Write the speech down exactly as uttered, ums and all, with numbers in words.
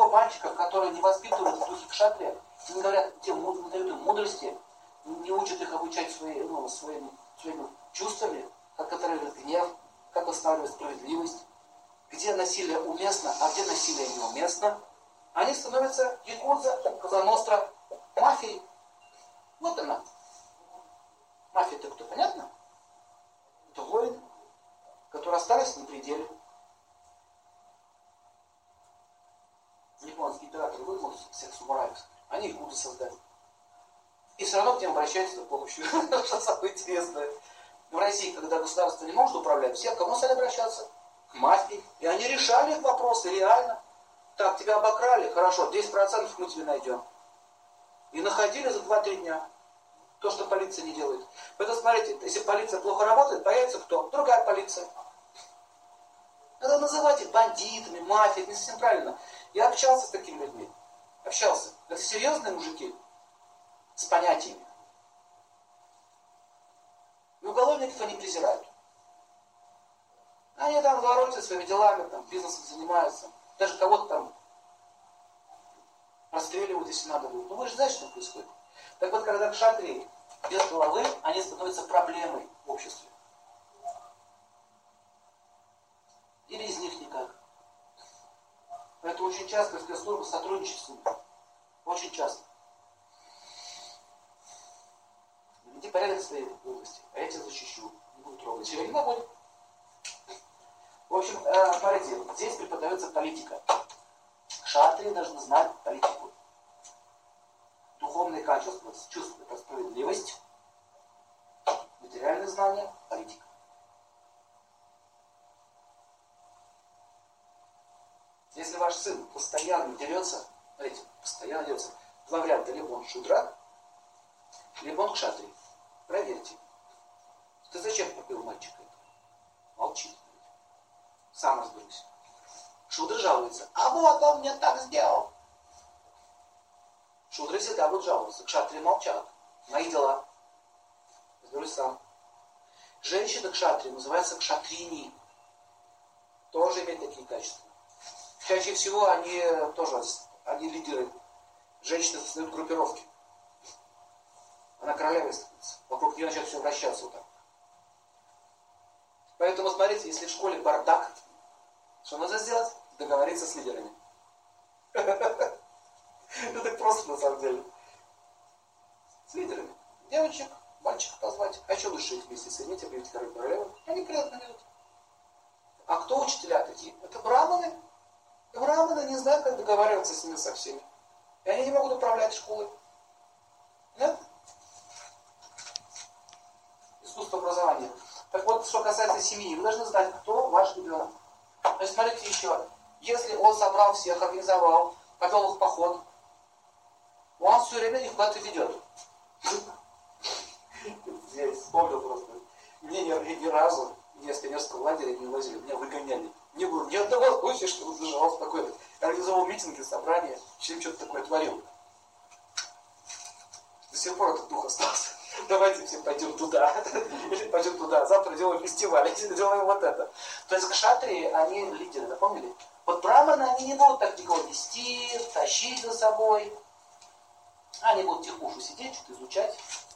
ничего мальчиков, которые не воспитывают в духе кшатрия, не говорят, тем, не дают им мудрости, не учат их обучать свои, ну, своими, своими чувствами, как отравить гнев, как восстанавливать справедливость, где насилие уместно, а где насилие неуместно, они становятся якудза, Коза Ностра, мафией. Вот она. Мафия — это кто, понятно? Это воины, которые остались на пределе. Японский император выгнал всех самураев. Они их будут создать. И все равно к ним обращаются за помощью. Что самое интересное. В России, когда государство не может управлять, все к кому стали обращаться? К мафии. И они решали их вопросы реально. Так, тебя обокрали? Хорошо, десять процентов мы тебе найдем. И находили за два-три дня. То, что полиция не делает. Поэтому смотрите, если полиция плохо работает, появится кто? Другая полиция. Надо называть их бандитами, мафией, не совсем правильно. Я общался с такими людьми. Общался. Это серьезные мужики с понятиями. И уголовников они презирают. Они там воротят своими делами, там, бизнесом занимаются. Даже кого-то там расстреливают, если надо будет. Ну вы же знаете, что происходит. Так вот, когда кшатрии без головы, они становятся проблемой в обществе. Или из них никак. Поэтому очень часто спецслужбы сотрудничают с ними. Очень часто. Веди порядок в своей области, а я тебя защищу. Не буду трогать. Чего не будет. В общем, смотрите, здесь преподается политика. Кшатрии должны знать политику. Духовные качества, чувство — это справедливость, материальные знания, политика. Если ваш сын постоянно дерется, смотрите, постоянно дерется, два варианта: либо он шудра, либо он кшатрий. Проверьте. Ты зачем побил мальчика этого? Молчи. Сам разберусь. Шудра жалуется. А вот он мне так сделал. Шудры всегда будут жаловаться. Кшатрии молчат. Мои дела. Разберусь сам. Женщина кшатрии называется кшатрини. Тоже имеет такие качества. Чаще всего они тоже, они лидеры. Женщины создают группировки. Она королевой становится. Вокруг нее начнет все вращаться вот так. Поэтому смотрите, если в школе бардак, что нужно сделать? Договориться с лидерами. Это так просто на самом деле. С лидерами. Девочек, мальчиков позвать. А еще лучше их вместе соединить, объявить король королеву. Они приятно ведут. А кто учителя такие? Это браманы. Браманы не знают, как договариваться с ними со всеми. И они не могут управлять школой. Нет? Искусство образования. Так вот, что касается семьи, вы должны знать, кто ваш ребенок. Значит, смотрите еще. Если он собрал всех, организовал, повел их в поход, он все время их куда-то ведет. Я вспомнил просто. Мне ни разу, меня с пионерского лагеря не увозили, меня выгоняли. Не было ни одного случая, что он заживал спокойно. Организовал митинги, собрания, чем что-то такое творил. До сих пор этот дух остался. Давайте все пойдем туда. Или пойдем туда. Завтра делаем фестиваль. Делаем вот это. То есть кшатрии, они лидеры, запомнили? Вот браманы, они не будут так никого вести, тащить за собой. Они будут тихо сидеть, что-то изучать.